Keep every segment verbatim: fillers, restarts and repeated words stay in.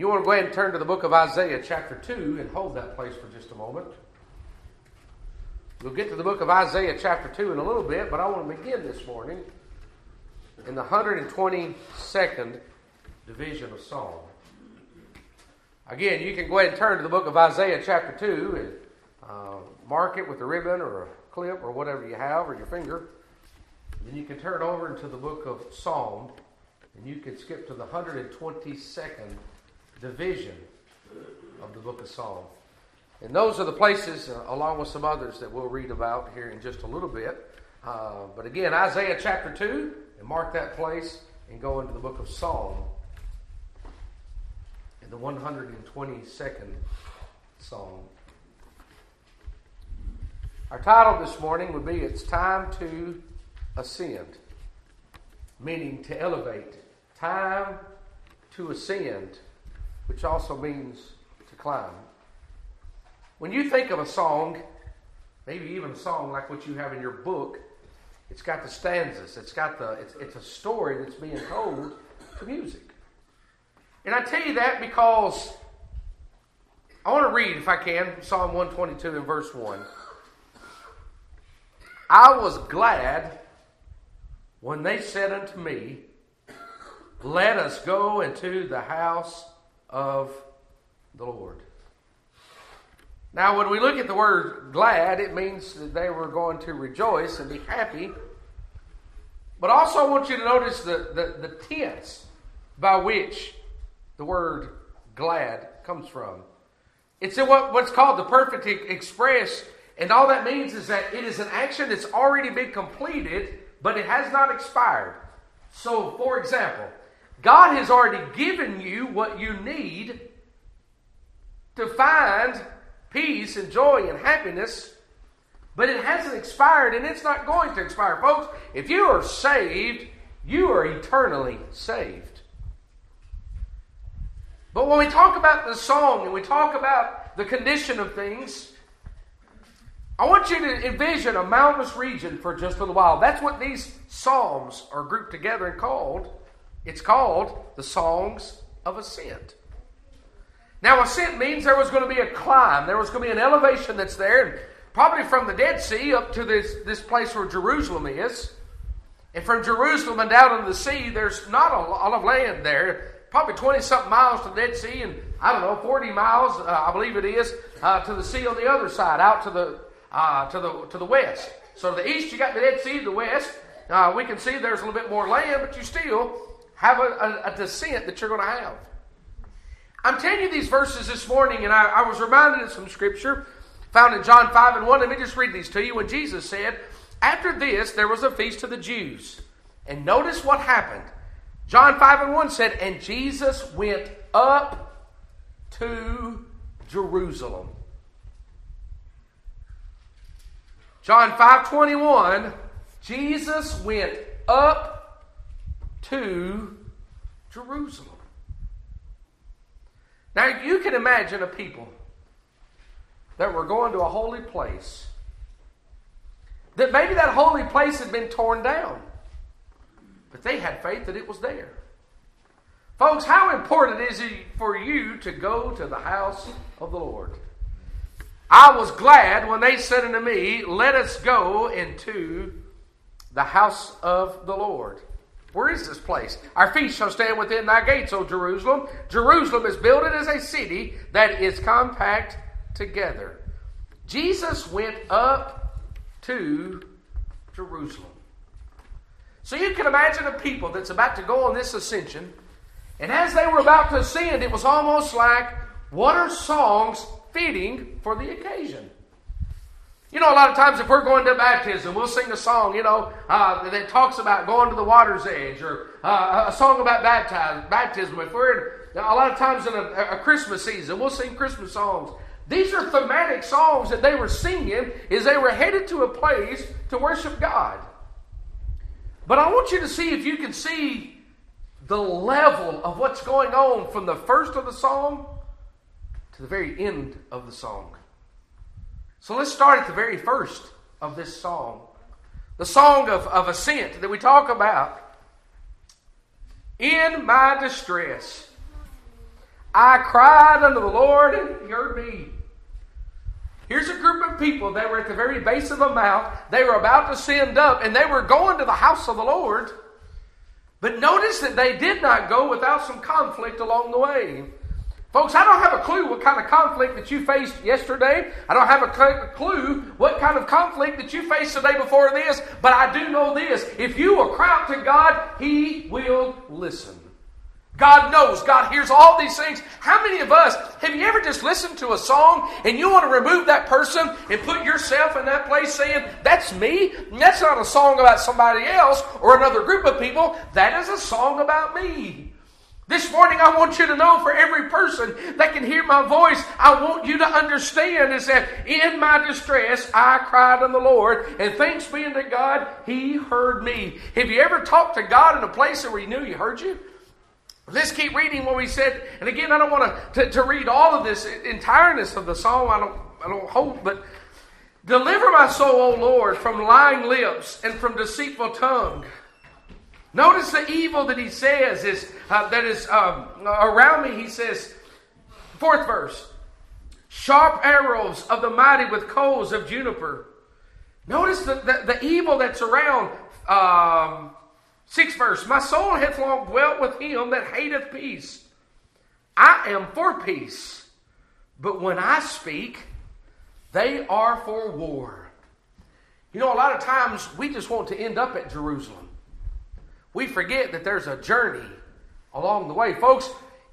You want to go ahead and turn to the book of Isaiah chapter two and hold that place for just a moment. We'll get to the book of Isaiah chapter two in a little bit, but I want to begin this morning in the one hundred twenty-second division of Psalm. Again, you can go ahead and turn to the book of Isaiah chapter two and uh, mark it with a ribbon or a clip or whatever you have or your finger. Then you can turn over into the book of Psalm and you can skip to the one hundred twenty-second division of the book of Psalm. And those are the places, uh, along with some others, that we'll read about here in just a little bit. Uh, but again, Isaiah chapter two, and mark that place, and go into the book of Psalm, in the one hundred twenty-second Psalm. Our title this morning would be, It's Time to Ascend, meaning to elevate. Time to ascend, which also means to climb. When you think of a song, maybe even a song like what you have in your book, it's got the stanzas. It's got the. It's, it's a story that's being told to music. And I tell you that because I want to read, if I can, Psalm one twenty-two and verse one. I was glad when they said unto me, "Let us go into the house of the Lord." Now, when we look at the word glad, it means that they were going to rejoice and be happy. But also I want you to notice the, the, the tense by which the word glad comes from. It's in what, what's called the perfect express. And all that means is that it is an action that's already been completed, but it has not expired. So, for example, God has already given you what you need to find peace and joy and happiness, but it hasn't expired and it's not going to expire. Folks, if you are saved, you are eternally saved. But when we talk about the song and we talk about the condition of things, I want you to envision a mountainous region for just a little while. That's what these psalms are grouped together and called. It's called the Songs of Ascent. Now, ascent means there was going to be a climb. There was going to be an elevation that's there, and probably from the Dead Sea up to this, this place where Jerusalem is. And from Jerusalem and down into the sea, there's not a lot of land there. Probably twenty-something miles to the Dead Sea, and I don't know, forty miles, uh, I believe it is, uh, to the sea on the other side, out to the uh, to the to the west. So to the east, you got the Dead Sea. To the west, uh, we can see there's a little bit more land, but you still have a, a, a descent that you're going to have. I'm telling you these verses this morning, and I, I was reminded of some scripture found in John five and one. Let me just read these to you. When Jesus said, after this, there was a feast of the Jews. And notice what happened. John five and one said, and Jesus went up to Jerusalem. John five twenty-one, Jesus went up to Jerusalem. Now, you can imagine a people that were going to a holy place, that maybe that holy place had been torn down, but they had faith that it was there. Folks, how important is it for you to go to the house of the Lord? I was glad when they said unto me, let us go into the house of the Lord. Where is this place? Our feet shall stand within thy gates, O Jerusalem. Jerusalem is built as a city that is compact together. Jesus went up to Jerusalem. So you can imagine a people that's about to go on this ascension. And as they were about to ascend, it was almost like, what are songs fitting for the occasion? You know, a lot of times if we're going to baptism, we'll sing a song, you know, uh, that talks about going to the water's edge, or uh, a song about baptize, baptism. If we're in, a lot of times in a, a Christmas season, we'll sing Christmas songs. These are thematic songs that they were singing as they were headed to a place to worship God. But I want you to see if you can see the level of what's going on from the first of the song to the very end of the song. So let's start at the very first of this song, the song of, of ascent that we talk about. In my distress, I cried unto the Lord, and He heard me. Here's a group of people that were at the very base of the mount. They were about to send up, and they were going to the house of the Lord. But notice that they did not go without some conflict along the way. Folks, I don't have a clue what kind of conflict that you faced yesterday. I don't have a clue what kind of conflict that you faced the day before this. But I do know this. If you will cry out to God, He will listen. God knows. God hears all these things. How many of us, have you ever just listened to a song and you want to remove that person and put yourself in that place saying, that's me? That's not a song about somebody else or another group of people. That is a song about me. This morning, I want you to know, for every person that can hear my voice, I want you to understand is that in my distress, I cried unto the Lord, and thanks be unto God, He heard me. Have you ever talked to God in a place where He knew He heard you? Let's keep reading what we said. And again, I don't want to, to, to read all of this entireness of the psalm. I don't, I don't hope, but deliver my soul, O Lord, from lying lips and from deceitful tongue. Notice the evil that he says is uh, that is um, around me. He says, fourth verse, sharp arrows of the mighty with coals of juniper. Notice the, the, the evil that's around. Um, sixth verse, my soul hath long dwelt with him that hateth peace. I am for peace, but when I speak, they are for war. You know, a lot of times we just want to end up at Jerusalem. We forget that there's a journey along the way. Folks,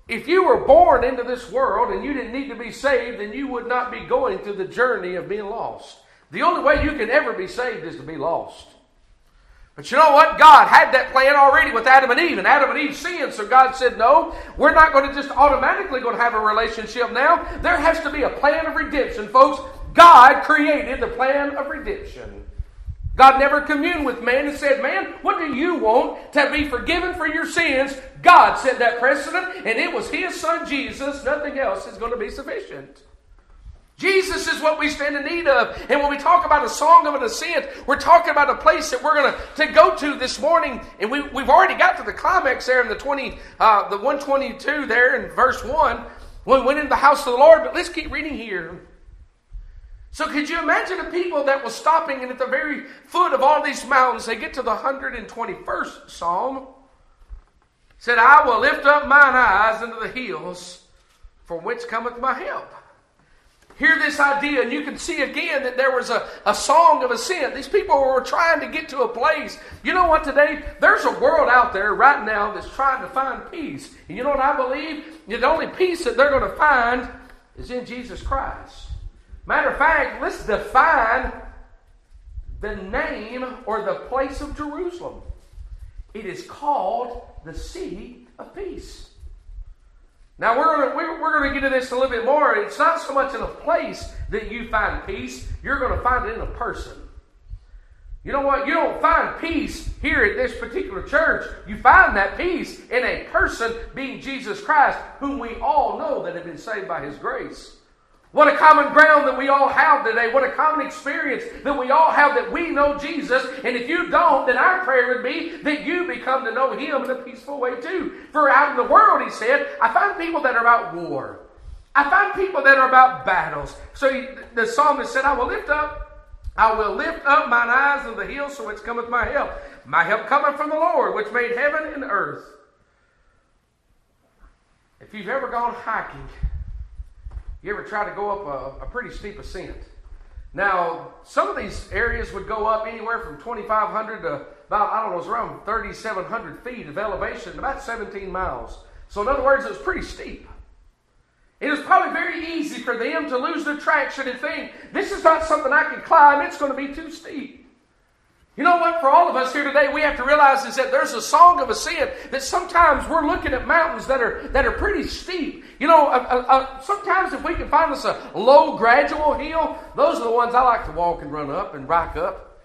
if you were born into this world and you didn't need to be saved, then you would not be going through the journey of being lost. The only way you can ever be saved is to be lost. But you know what? God had that plan already with Adam and Eve, and Adam and Eve sinned, so God said, no, we're not going to just automatically going to have a relationship now. There has to be a plan of redemption, folks. God created the plan of redemption. God never communed with man and said, man, what do you want to be forgiven for your sins? God set that precedent, and it was His Son, Jesus. Nothing else is going to be sufficient. Jesus is what we stand in need of. And when we talk about a song of an ascent, we're talking about a place that we're going to, to go to this morning. And we, we've already got to the climax there in the twenty, uh, the one twenty-two there in verse one, when we went into the house of the Lord. But let's keep reading here. So could you imagine the people that were stopping and at the very foot of all these mountains, they get to the one hundred twenty-first Psalm. It said, I will lift up mine eyes unto the hills, from whence cometh my help. Hear this idea, and you can see again that there was a, a song of ascent. These people were trying to get to a place. You know what today? There's a world out there right now that's trying to find peace. And you know what I believe? The only peace that they're going to find is in Jesus Christ. Matter of fact, let's define the name or the place of Jerusalem. It is called the City of Peace. Now, we're going we're going to get into this a little bit more. It's not so much in a place that you find peace. You're going to find it in a person. You know what? You don't find peace here at this particular church. You find that peace in a person, being Jesus Christ, whom we all know that have been saved by His grace. What a common ground that we all have today. What a common experience that we all have, that we know Jesus. And if you don't, then our prayer would be that you become to know Him in a peaceful way too. For out in the world, he said, I find people that are about war. I find people that are about battles. So he, the psalmist said, I will lift up. I will lift up mine eyes unto the hills, from whence cometh my help. My help cometh from the Lord, which made heaven and earth. If you've ever gone hiking, you ever try to go up a, a pretty steep ascent? Now, some of these areas would go up anywhere from twenty-five hundred to about, I don't know, it's around thirty-seven hundred feet of elevation, about seventeen miles. So in other words, it was pretty steep. It was probably very easy for them to lose their traction and think, this is not something I can climb, it's going to be too steep. You know what? For all of us here today, we have to realize is that there's a song of ascent, that sometimes we're looking at mountains that are that are pretty steep. You know, uh, uh, uh, sometimes if we can find us a low, gradual hill, those are the ones I like to walk and run up and rock up.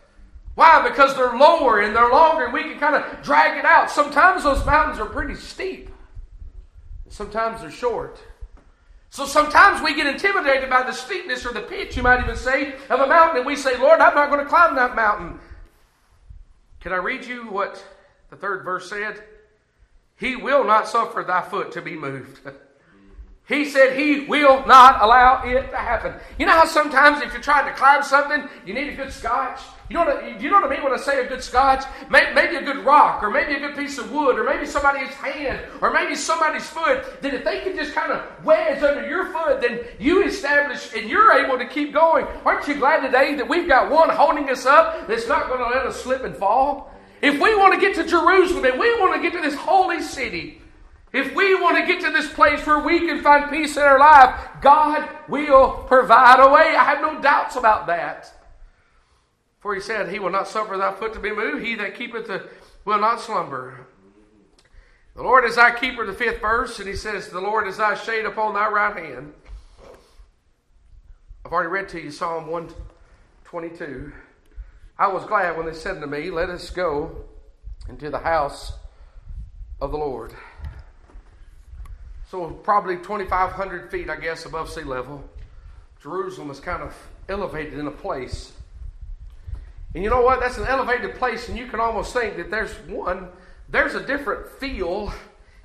Why? Because they're lower and they're longer, and we can kind of drag it out. Sometimes those mountains are pretty steep. Sometimes they're short. So sometimes we get intimidated by the steepness or the pitch, you might even say, of a mountain, and we say, Lord, I'm not going to climb that mountain. Can I read you what the third verse said? He will not suffer thy foot to be moved. He said he will not allow it to happen. You know how sometimes if you're trying to climb something, you need a good scotch? You know what, you know what I mean when I say a good scotch? Maybe a good rock, or maybe a good piece of wood, or maybe somebody's hand, or maybe somebody's foot, that if they can just kind of wedge under your foot, then you establish and you're able to keep going. Aren't you glad today that we've got one holding us up that's not going to let us slip and fall? If we want to get to Jerusalem, if we want to get to this holy city, if we want to get to this place where we can find peace in our life, God will provide a way. I have no doubts about that. For he said, he will not suffer thy foot to be moved. He that keepeth the, will not slumber. The Lord is thy keeper, the fifth verse. And he says, the Lord is thy shade upon thy right hand. I've already read to you Psalm one twenty-two. I was glad when they said to me, let us go into the house of the Lord. So probably twenty-five hundred feet, I guess, above sea level. Jerusalem is kind of elevated in a place. And you know what? That's an elevated place, and you can almost think that there's one, there's a different feel.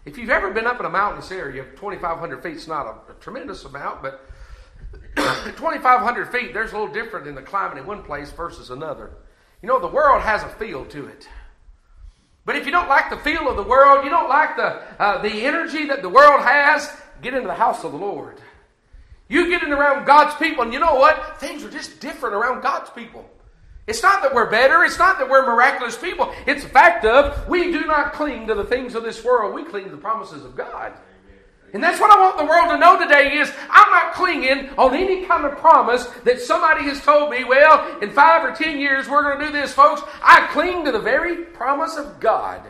If you've ever been up in a mountainous area, twenty-five hundred feet is not a, a tremendous amount, but twenty-five hundred feet, there's a little different in the climbing in one place versus another. You know, the world has a feel to it. But if you don't like the feel of the world, you don't like the uh, the energy that the world has, get into the house of the Lord. You get in around God's people, and you know what? Things are just different around God's people. It's not that we're better. It's not that we're miraculous people. It's the fact of we do not cling to the things of this world. We cling to the promises of God. And that's what I want the world to know today is I'm not clinging on any kind of promise that somebody has told me, well, in five or ten years we're going to do this, folks. I cling to the very promise of God.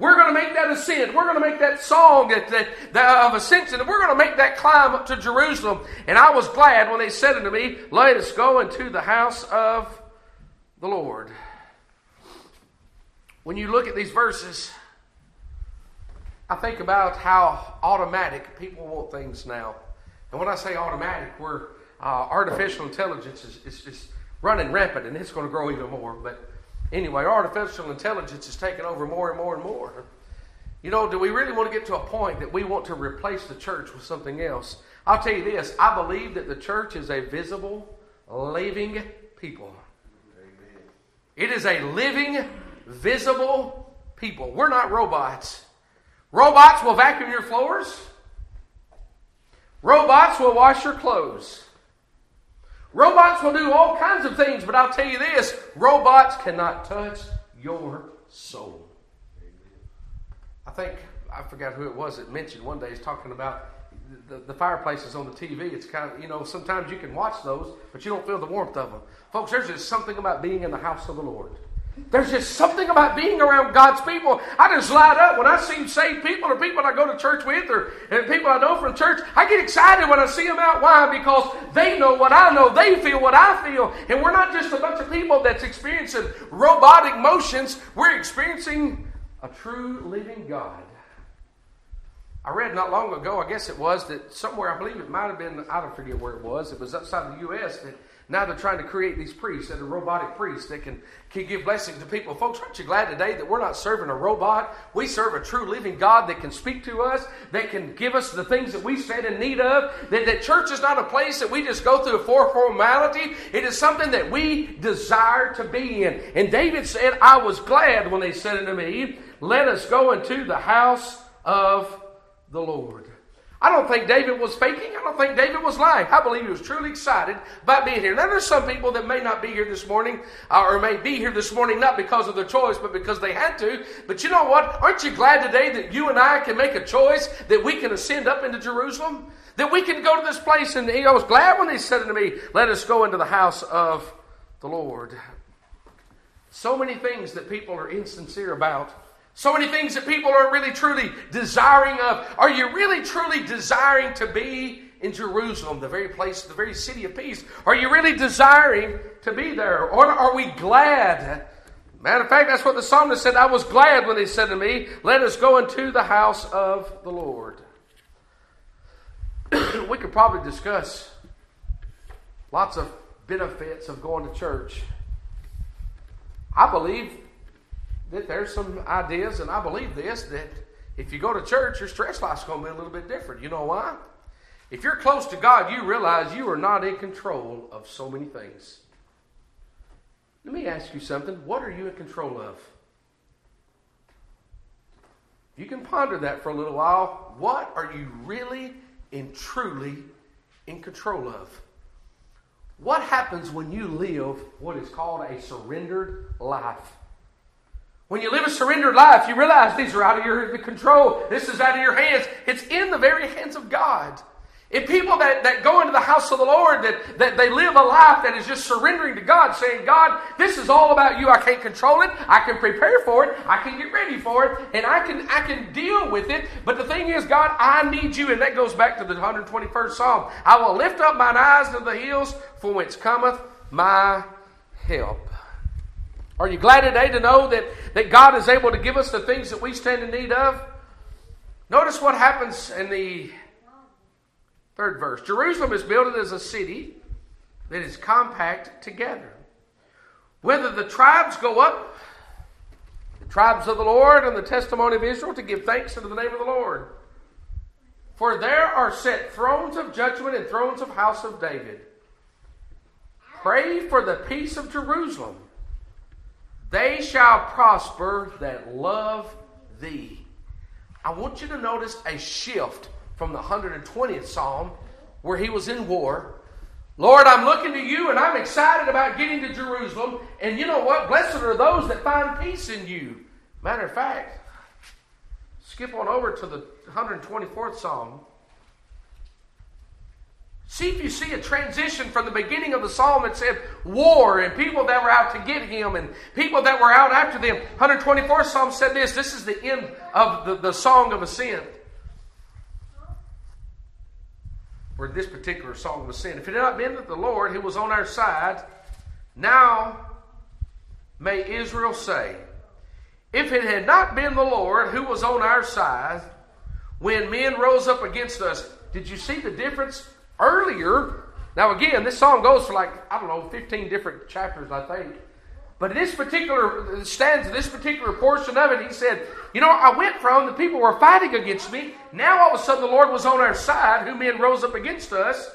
We're going to make that ascent. We're going to make that song that, that, that, of ascension. And we're going to make that climb up to Jerusalem. And I was glad when they said unto me, let us go into the house of the Lord. When you look at these verses, I think about how automatic people want things now. And when I say automatic, we're, uh, artificial intelligence is, is, is running rampant, and it's going to grow even more. But anyway, artificial intelligence is taking over more and more and more. You know, do we really want to get to a point that we want to replace the church with something else? I'll tell you this. I believe that the church is a visible, living people. Amen. It is a living, visible people. We're not robots. Robots will vacuum your floors. Robots will wash your clothes. Robots will do all kinds of things, but I'll tell you this, robots cannot touch your soul. I think, I forgot who it was that mentioned one day, he's talking about the, the fireplaces on the T V. It's kind of, you know, sometimes you can watch those, but you don't feel the warmth of them. Folks, there's just something about being in the house of the Lord. There's just something about being around God's people. I just light up when I see saved people or people I go to church with or and people I know from church. I get excited when I see them out. Why? Because they know what I know. They feel what I feel. And we're not just a bunch of people that's experiencing robotic motions. We're experiencing a true living God. I read not long ago, I guess it was, that somewhere, I believe it might have been, I don't forget where it was. It was outside the U S that now they're trying to create these priests that are robotic priests that can, can give blessings to people. Folks, aren't you glad today that we're not serving a robot? We serve a true living God that can speak to us, that can give us the things that we stand in need of. That, that church is not a place that we just go through for formality. It is something that we desire to be in. And David said, I was glad when they said unto me, let us go into the house of the Lord. I don't think David was faking. I don't think David was lying. I believe he was truly excited about being here. Now, there's some people that may not be here this morning, uh, or may be here this morning not because of their choice, but because they had to. But you know what? Aren't you glad today that you and I can make a choice, that we can ascend up into Jerusalem, that we can go to this place? And I was glad when they said unto me, let us go into the house of the Lord. So many things that people are insincere about. So many things that people aren't really truly desiring of. Are you really truly desiring to be in Jerusalem, the very place, the very city of peace? Are you really desiring to be there? Or are we glad? Matter of fact, that's what the psalmist said. I was glad when they said to me, let us go into the house of the Lord. We could probably discuss lots of benefits of going to church. I believe that there's some ideas, and I believe this, that if you go to church, your stress life's going to be a little bit different. You know why? If you're close to God, you realize you are not in control of so many things. Let me ask you something. What are you in control of? You can ponder that for a little while. What are you really and truly in control of? What happens when you live what is called a surrendered life? When you live a surrendered life, you realize these are out of your control. This is out of your hands. It's in the very hands of God. And people that, that go into the house of the Lord, that, that they live a life that is just surrendering to God, saying, God, this is all about you. I can't control it. I can prepare for it. I can get ready for it. And I can, I can deal with it. But the thing is, God, I need you. And that goes back to the one hundred twenty-first Psalm. I will lift up mine eyes to the hills, from whence cometh my help. Are you glad today to know that, that God is able to give us the things that we stand in need of? Notice what happens in the third verse. Jerusalem is built as a city that is compact together. Whether the tribes go up, the tribes of the Lord and the testimony of Israel, to give thanks unto the name of the Lord. For there are set thrones of judgment and thrones of house of David. Pray for the peace of Jerusalem. They shall prosper that love thee. I want you to notice a shift from the one hundred twentieth Psalm, where he was in war. Lord, I'm looking to you and I'm excited about getting to Jerusalem. And you know what? Blessed are those that find peace in you. Matter of fact, skip on over to the one hundred twenty-fourth Psalm. See if you see a transition from the beginning of the psalm that said war and people that were out to get him and people that were out after them. one hundred twenty-fourth Psalm said this. This is the end of the, the Song of Ascent. Or this particular Song of Ascent. If it had not been that the Lord who was on our side, now may Israel say, if it had not been the Lord who was on our side, when men rose up against us. Did you see the difference? Earlier, now again, this psalm goes for like, I don't know, fifteen different chapters, I think. But this particular stanza, this particular portion of it, he said, you know, I went from the people were fighting against me. Now all of a sudden the Lord was on our side, who men rose up against us.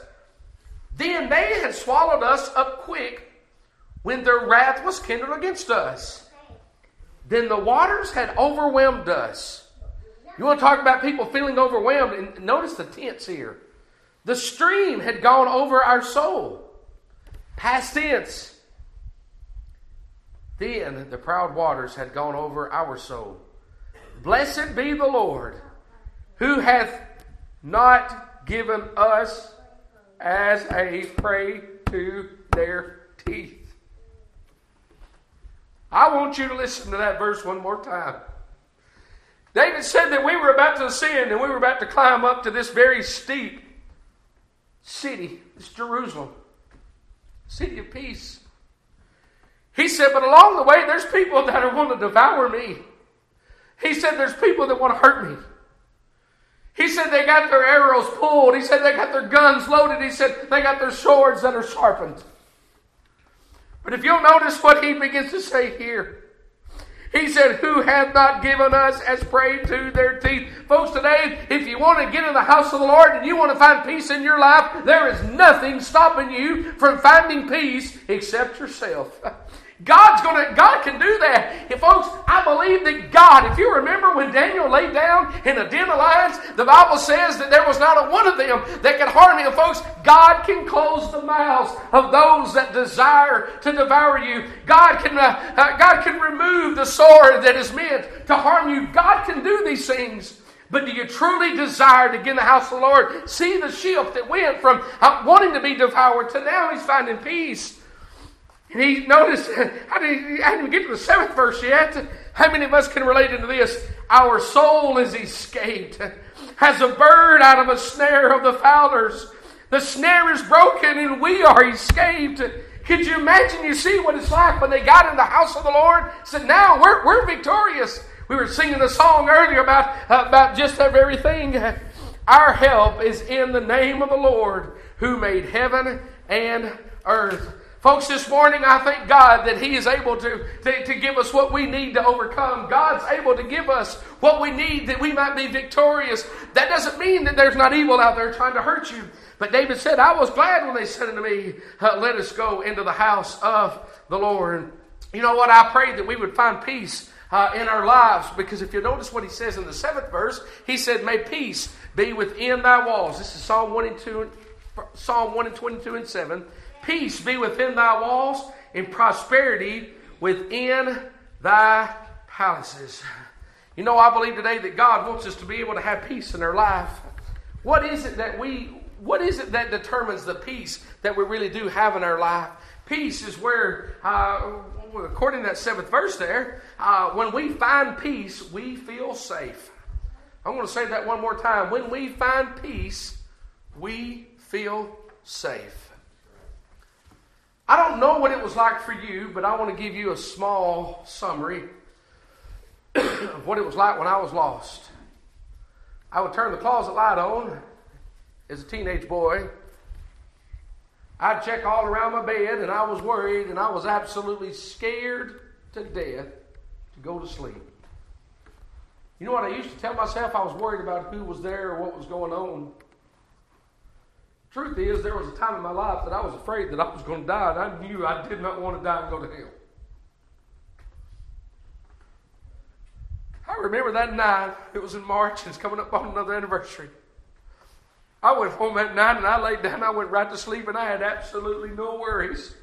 Then they had swallowed us up quick when their wrath was kindled against us. Then the waters had overwhelmed us. You want to talk about people feeling overwhelmed? And notice the tense here. The stream had gone over our soul. Past tense. Then the proud waters had gone over our soul. Blessed be the Lord, who hath not given us as a prey to their teeth. I want you to listen to that verse one more time. David said that we were about to ascend and we were about to climb up to this very steep city, this Jerusalem, city of peace. He said, but along the way, there's people that are wanting to devour me. He said, there's people that want to hurt me. He said, they got their arrows pulled. He said, they got their guns loaded. He said, they got their swords that are sharpened. But if you'll notice what he begins to say here, he said, who hath not given us as prey to their teeth. Folks, today, if you want to get in the house of the Lord and you want to find peace in your life, there is nothing stopping you from finding peace except yourself. God's gonna, God can do that. And folks, I believe that God, if you remember when Daniel lay down in a den of lions, the Bible says that there was not a one of them that could harm him. Folks, God can close the mouths of those that desire to devour you. God can, uh, uh, God can remove the sword that is meant to harm you. God can do these things. But do you truly desire to get in the house of the Lord? See the shift that went from uh, wanting to be devoured to now he's finding peace. And he noticed, I didn't, I didn't get to the seventh verse yet. How many of us can relate into this? Our soul is escaped, as a bird out of a snare of the fowlers. The snare is broken and we are escaped. Could you imagine? You see what it's like when they got in the house of the Lord? Said, now we're, we're victorious. We were singing a song earlier about, uh, about just that very thing. Our help is in the name of the Lord, who made heaven and earth. Folks, this morning I thank God that He is able to, to, to give us what we need to overcome. God's able to give us what we need that we might be victorious. That doesn't mean that there's not evil out there trying to hurt you. But David said, I was glad when they said unto me, let us go into the house of the Lord. You know what? I prayed that we would find peace uh, in our lives. Because if you notice what he says in the seventh verse, he said, may peace be within thy walls. This is Psalm one and two, Psalm one and twenty-two and seven. Peace be within thy walls and prosperity within thy palaces. You know, I believe today that God wants us to be able to have peace in our life. What is it that we, what is it that determines the peace that we really do have in our life? Peace is where, uh, according to that seventh verse there, uh, when we find peace, we feel safe. I'm going to say that one more time. When we find peace, we feel safe. I don't know what it was like for you, but I want to give you a small summary of what it was like when I was lost. I would turn the closet light on as a teenage boy. I'd check all around my bed, and I was worried, and I was absolutely scared to death to go to sleep. You know what I used to tell myself? I was worried about who was there or what was going on. Truth is, there was a time in my life that I was afraid that I was going to die, and I knew I did not want to die and go to hell. I remember that night. It was in March, and it's coming up on another anniversary. I went home that night, and I laid down, I went right to sleep, and I had absolutely no worries.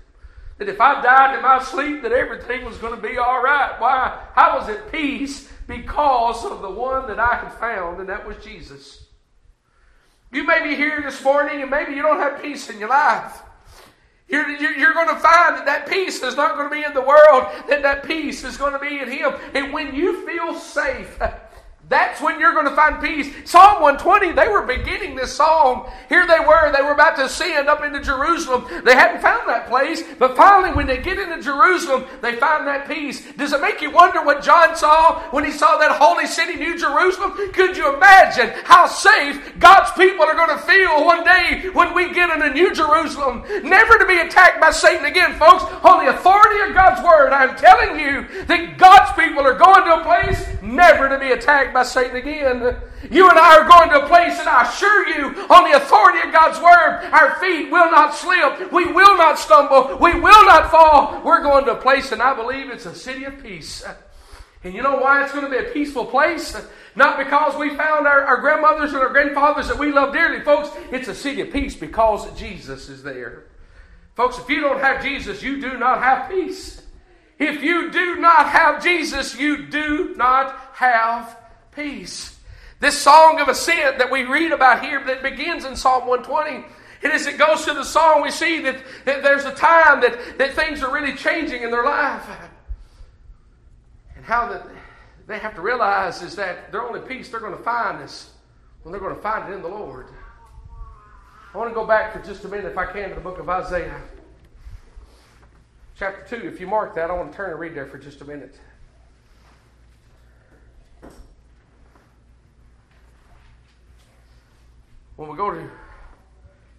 That if I died in my sleep, that everything was going to be all right. Why? I was at peace because of the one that I had found, and that was Jesus. You may be here this morning and maybe you don't have peace in your life. You're, you're, you're going to find that that peace is not going to be in the world, that that peace is going to be in Him. And when you feel safe, that's when you're going to find peace. Psalm one twenty, they were beginning this psalm. Here they were, they were about to ascend up into Jerusalem. They hadn't found that place, but finally when they get into Jerusalem, they find that peace. Does it make you wonder what John saw when he saw that holy city, New Jerusalem? Could you imagine how safe God's people are going to feel one day when we get into New Jerusalem? Never to be attacked by Satan again, folks. On the authority of God's word, I'm telling you that God's people are going to a place never to be attacked by Satan again. You and I are going to a place that I assure you, on the authority of God's word, our feet will not slip. We will not stumble. We will not fall. We're going to a place, and I believe it's a city of peace. And you know why it's going to be a peaceful place? Not because we found our, our grandmothers and our grandfathers that we love dearly. Folks, it's a city of peace because Jesus is there. Folks, if you don't have Jesus, you do not have peace. If you do not have Jesus, you do not have peace. This song of ascent that we read about here that begins in Psalm one twenty, and as it goes through the song, we see that, that there's a time that, that things are really changing in their life. And how that they have to realize is that their only peace they're going to find is when they're going to find it in the Lord. I want to go back for just a minute, if I can, to the book of Isaiah. Chapter two, if you mark that, I want to turn and read there for just a minute. When we go to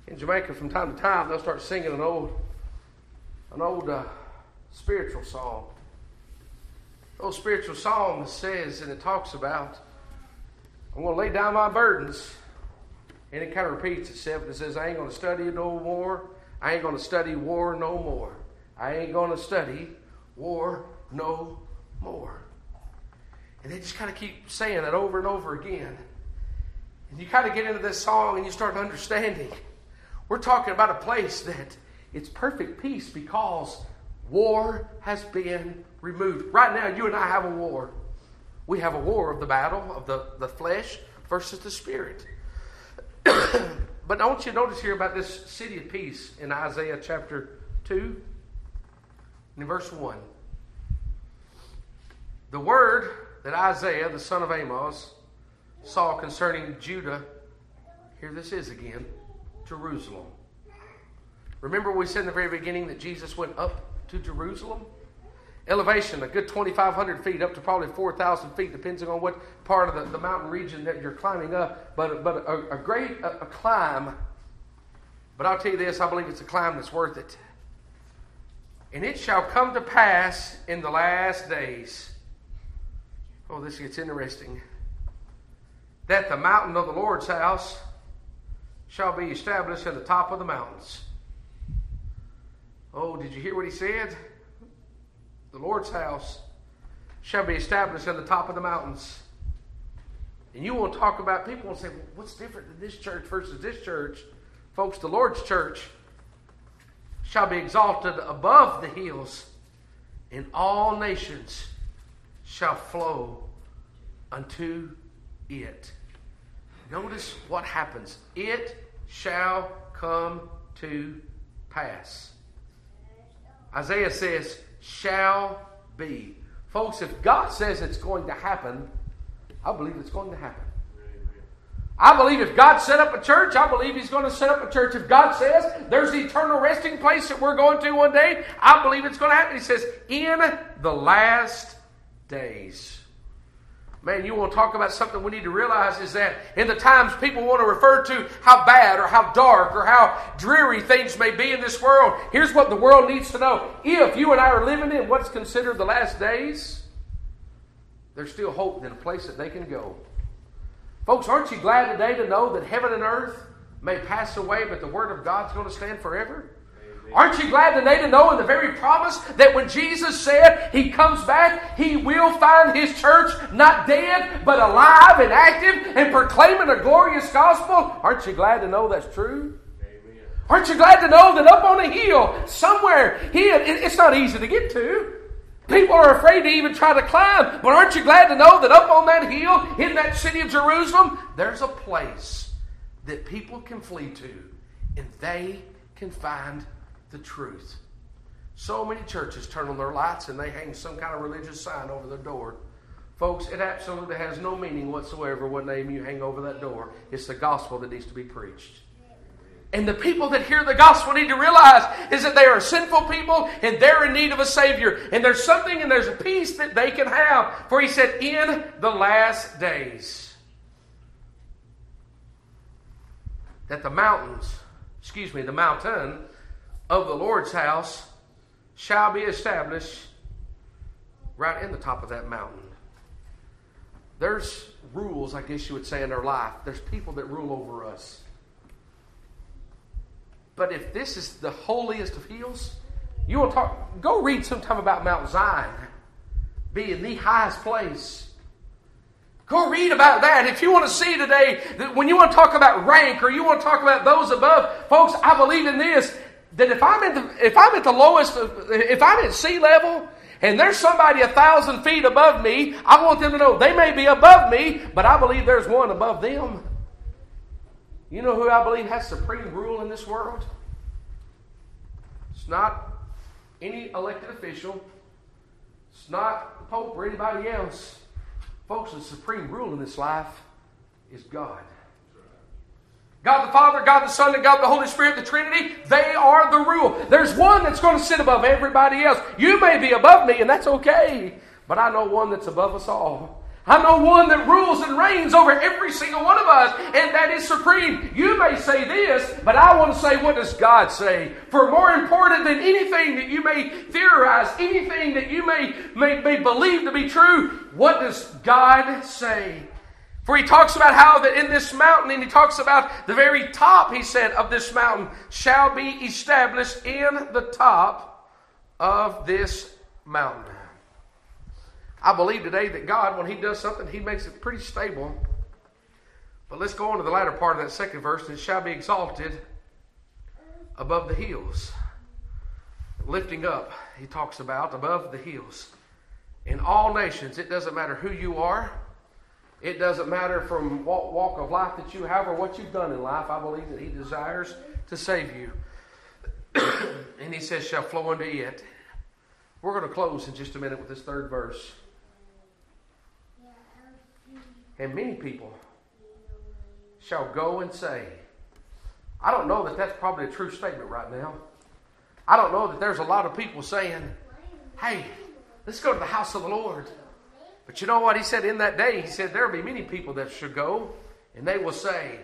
in Jamaica from time to time, they'll start singing an old, an old uh, spiritual song. An old spiritual song that says, and it talks about, I'm going to lay down my burdens. And it kind of repeats itself. It says, I ain't going to study no more. I ain't going to study war no more. I ain't going to study war no more. And they just kind of keep saying that over and over again. And you kind of get into this song and you start understanding. We're talking about a place that it's perfect peace because war has been removed. Right now, you and I have a war. We have a war of the battle of the, the flesh versus the spirit. But I want you to notice here about this city of peace in Isaiah chapter two. In verse one, the word that Isaiah, the son of Amos, saw concerning Judah, here this is again, Jerusalem. Remember we said in the very beginning that Jesus went up to Jerusalem? Elevation, a good twenty-five hundred feet, up to probably four thousand feet, depending on what part of the, the mountain region that you're climbing up. But, but a, a great a, a climb. But I'll tell you this, I believe it's a climb that's worth it. And it shall come to pass in the last days. Oh, this gets interesting. That the mountain of the Lord's house shall be established at the top of the mountains. Oh, did you hear what he said? The Lord's house shall be established at the top of the mountains. And you will talk about, people will say, well, what's different than this church versus this church? Folks, the Lord's church shall be exalted above the hills, and all nations shall flow unto it. Notice what happens. It shall come to pass. Isaiah says, shall be. Folks, if God says it's going to happen, I believe it's going to happen. I believe if God set up a church, I believe He's going to set up a church. If God says there's the eternal resting place that we're going to one day, I believe it's going to happen. He says, in the last days. Man, you want to talk about something we need to realize is that in the times people want to refer to how bad or how dark or how dreary things may be in this world. Here's what the world needs to know. If you and I are living in what's considered the last days, there's still hope and a place that they can go. Folks, aren't you glad today to know that heaven and earth may pass away, but the Word of God's going to stand forever? Aren't you glad today to know in the very promise that when Jesus said He comes back, He will find His church not dead, but alive and active and proclaiming a glorious gospel? Aren't you glad to know that's true? Amen. Aren't you glad to know that up on a hill, somewhere, here, it's not easy to get to. People are afraid to even try to climb. But aren't you glad to know that up on that hill, in that city of Jerusalem, there's a place that people can flee to and they can find the truth. So many churches turn on their lights and they hang some kind of religious sign over their door. Folks, it absolutely has no meaning whatsoever what name you hang over that door. It's the gospel that needs to be preached. And the people that hear the gospel need to realize is that they are sinful people and they're in need of a Savior. And there's something and there's a peace that they can have. For He said, in the last days, that the mountains, excuse me, the mountain of the Lord's house shall be established right in the top of that mountain. There's rules, I guess you would say, in our life. There's people that rule over us. But if this is the holiest of hills, you will talk. Go read sometime about Mount Zion being the highest place. Go read about that. If you want to see today, that when you want to talk about rank or you want to talk about those above, folks, I believe in this. That if I'm at the, if I'm at the lowest, if I'm at sea level, and there's somebody a thousand feet above me, I want them to know they may be above me, but I believe there's one above them. You know who I believe has supreme rule in this world? It's not any elected official. It's not the Pope or anybody else. Folks, the supreme rule in this life is God. God the Father, God the Son, and God the Holy Spirit, the Trinity, they are the rule. There's one that's going to sit above everybody else. You may be above me, and that's okay. But I know one that's above us all. I know one that rules and reigns over every single one of us, and that is supreme. You may say this, but I want to say, what does God say? For more important than anything that you may theorize, anything that you may, may, may believe to be true, what does God say? For He talks about how that in this mountain, and He talks about the very top, He said, of this mountain shall be established in the top of this mountain. I believe today that God, when He does something, He makes it pretty stable. But let's go on to the latter part of that second verse. It shall be exalted above the hills. Lifting up, He talks about above the hills. In all nations, it doesn't matter who you are. It doesn't matter from what walk of life that you have or what you've done in life. I believe that He desires to save you. And He says, shall flow unto it. We're going to close in just a minute with this third verse. And many people shall go and say, I don't know that that's probably a true statement right now. I don't know that there's a lot of people saying, hey, let's go to the house of the Lord. But you know what? He said in that day, He said, there will be many people that shall go, and they will say,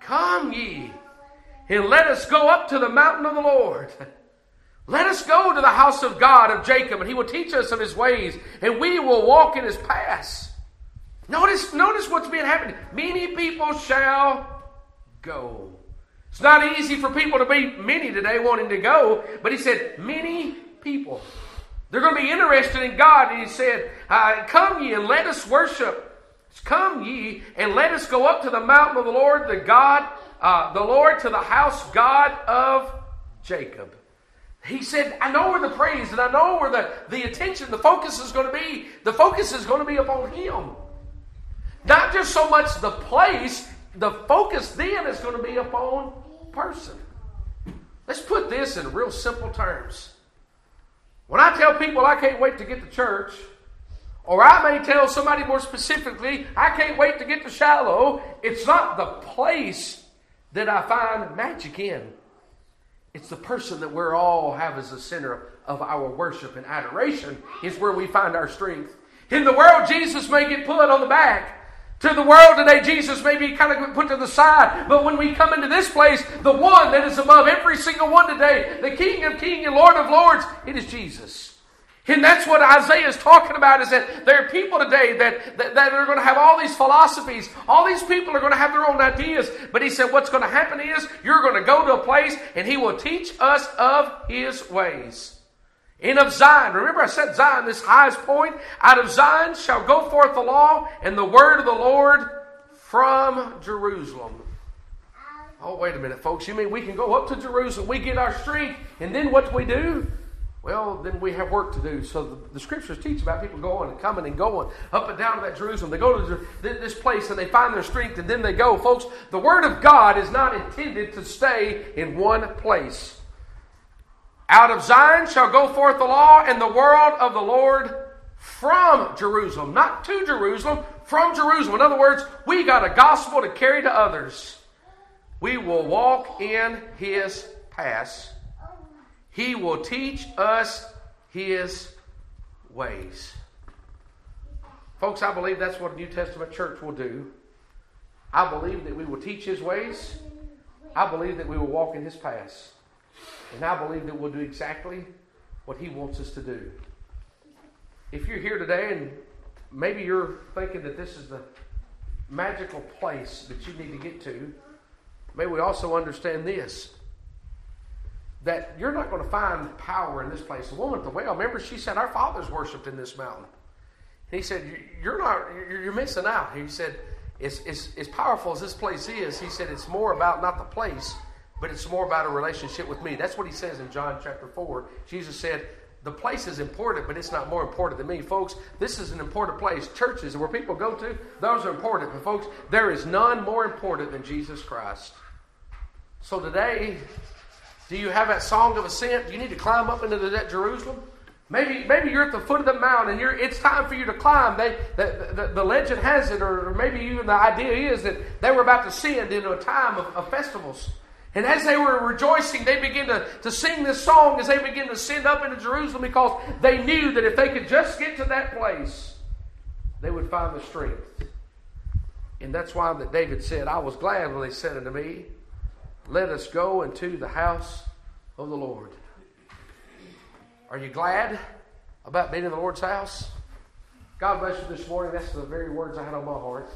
come ye, and let us go up to the mountain of the Lord. Let us go to the house of God of Jacob, and he will teach us of his ways, and we will walk in his paths. Notice, notice what's being happened. Many people shall go. It's not easy for people to be many today wanting to go, but he said, many people. They're going to be interested in God. And he said, uh, come ye and let us worship. Come ye and let us go up to the mountain of the Lord, the God, uh, the Lord, to the house God of Jacob. He said, I know where the praise and I know where the, the attention, the focus is going to be. The focus is going to be upon him. Not just so much the place, the focus then is going to be upon person. Let's put this in real simple terms. When I tell people I can't wait to get to church, or I may tell somebody more specifically, I can't wait to get to Shiloh, it's not the place that I find magic in. It's the person that we all have as the center of our worship and adoration is where we find our strength. In the world, Jesus may get put on the back. To the world today, Jesus may be kind of put to the side. But when we come into this place, the one that is above every single one today, the King of Kings and Lord of Lords, it is Jesus. And that's what Isaiah is talking about, is that there are people today that, that, that are going to have all these philosophies. All these people are going to have their own ideas. But he said what's going to happen is you're going to go to a place and he will teach us of his ways. And of Zion, remember I said Zion, this highest point, out of Zion shall go forth the law and the word of the Lord from Jerusalem. Oh, wait a minute, folks. You mean we can go up to Jerusalem, we get our strength, and then what do we do? Well, then we have work to do. So the, the scriptures teach about people going and coming and going up and down to that Jerusalem. They go to this place and they find their strength and then they go. Folks, the word of God is not intended to stay in one place. Out of Zion shall go forth the law and the word of the Lord from Jerusalem. Not to Jerusalem, from Jerusalem. In other words, we got a gospel to carry to others. We will walk in his paths. He will teach us his ways. Folks, I believe that's what a New Testament church will do. I believe that we will teach his ways. I believe that we will walk in his paths. And I believe that we'll do exactly what he wants us to do. If you're here today and maybe you're thinking that this is the magical place that you need to get to, may we also understand this. That you're not going to find power in this place. The woman at the well, remember she said, our fathers worshipped in this mountain. And he said, you're not, you're missing out. He said, as, as, as powerful as this place is, he said, it's more about not the place, but it's more about a relationship with me. That's what he says in John chapter four. Jesus said, the place is important, but it's not more important than me. Folks, this is an important place. Churches where people go to, those are important. But folks, there is none more important than Jesus Christ. So today, do you have that song of ascent? Do you need to climb up into that Jerusalem? Maybe, maybe you're at the foot of the mountain and you're, it's time for you to climb. They, the, the, the legend has it, or maybe even the idea is that they were about to ascend into a time of, of festivals. And as they were rejoicing, they began to, to sing this song as they began to ascend up into Jerusalem because they knew that if they could just get to that place, they would find the strength. And that's why that David said, I was glad when they said unto me, let us go into the house of the Lord. Are you glad about being in the Lord's house? God bless you this morning. That's the very words I had on my heart.